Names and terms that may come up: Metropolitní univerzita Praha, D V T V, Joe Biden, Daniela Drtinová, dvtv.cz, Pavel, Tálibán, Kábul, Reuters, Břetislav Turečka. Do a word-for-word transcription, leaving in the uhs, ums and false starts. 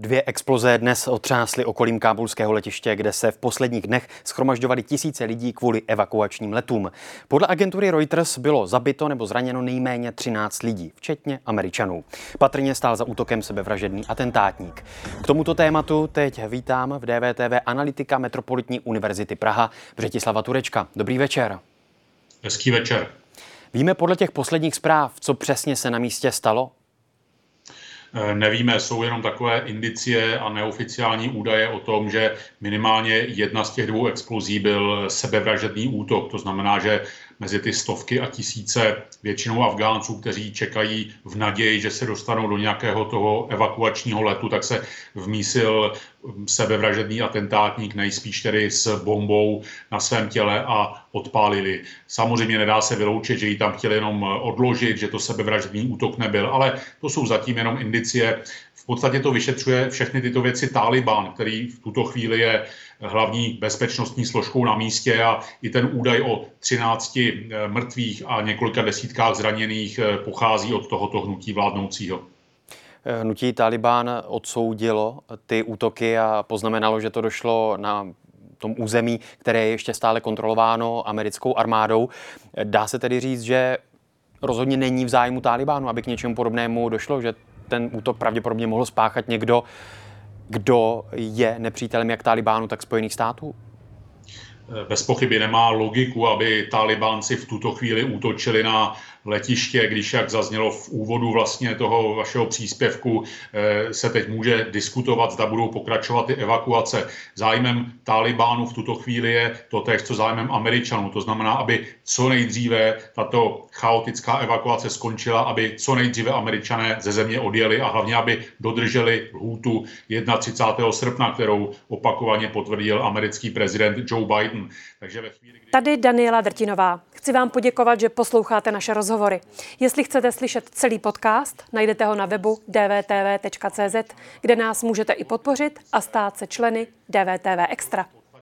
Dvě exploze dnes otřásly okolím kábulského letiště, kde se v posledních dnech shromažďovaly tisíce lidí kvůli evakuačním letům. Podle agentury Reuters bylo zabito nebo zraněno nejméně třináct lidí, včetně Američanů. Patrně stál za útokem sebevražedný atentátník. K tomuto tématu teď vítám v D V T V analytika Metropolitní univerzity Praha Břetislava Turečka. Dobrý večer. Hezký večer. Víme podle těch posledních zpráv, co přesně se na místě stalo? Nevíme, jsou jenom takové indicie a neoficiální údaje o tom, že minimálně jedna z těch dvou explozí byl sebevražedný útok. To znamená, že mezi ty stovky a tisíce většinou Afgánců, kteří čekají v naději, že se dostanou do nějakého toho evakuačního letu, tak se vmísil sebevražedný atentátník, nejspíš tedy s bombou na svém těle a odpálili. Samozřejmě nedá se vyloučit, že ji tam chtěli jenom odložit, že to sebevražedný útok nebyl, ale to jsou zatím jenom indicie. V podstatě to vyšetřuje všechny tyto věci Tálibán, který v tuto chvíli je hlavní bezpečnostní složkou na místě, a i ten údaj o třinácti mrtvých a několika desítkách zraněných pochází od tohoto hnutí vládnoucího. Hnutí Tálibán odsoudilo ty útoky a poznamenalo, že to došlo na tom území, které je ještě stále kontrolováno americkou armádou. Dá se tedy říct, že rozhodně není v zájmu Tálibánu, aby k něčemu podobnému došlo, že ten útok pravděpodobně mohl spáchat někdo, kdo je nepřítelem jak Tálibánu, tak Spojených států? Bez pochyby nemá logiku, aby Tálibánci v tuto chvíli útočili na letiště, když, jak zaznělo v úvodu vlastně toho vašeho příspěvku, se teď může diskutovat, zda budou pokračovat ty evakuace. Zájmem Tálibánu v tuto chvíli je to též, co zájmem Američanů. To znamená, aby co nejdříve tato chaotická evakuace skončila, aby co nejdříve Američané ze země odjeli a hlavně, aby dodrželi lhůtu třicátého prvního srpna, kterou opakovaně potvrdil americký prezident Joe Biden. Takže ve chvíli, kdy... Tady Daniela Drtinová. Chci vám poděkovat, že posloucháte naše rozhovory. Jestli chcete slyšet celý podcast, najdete ho na webu d v t v tečka c z, kde nás můžete i podpořit a stát se členy D V T V Extra.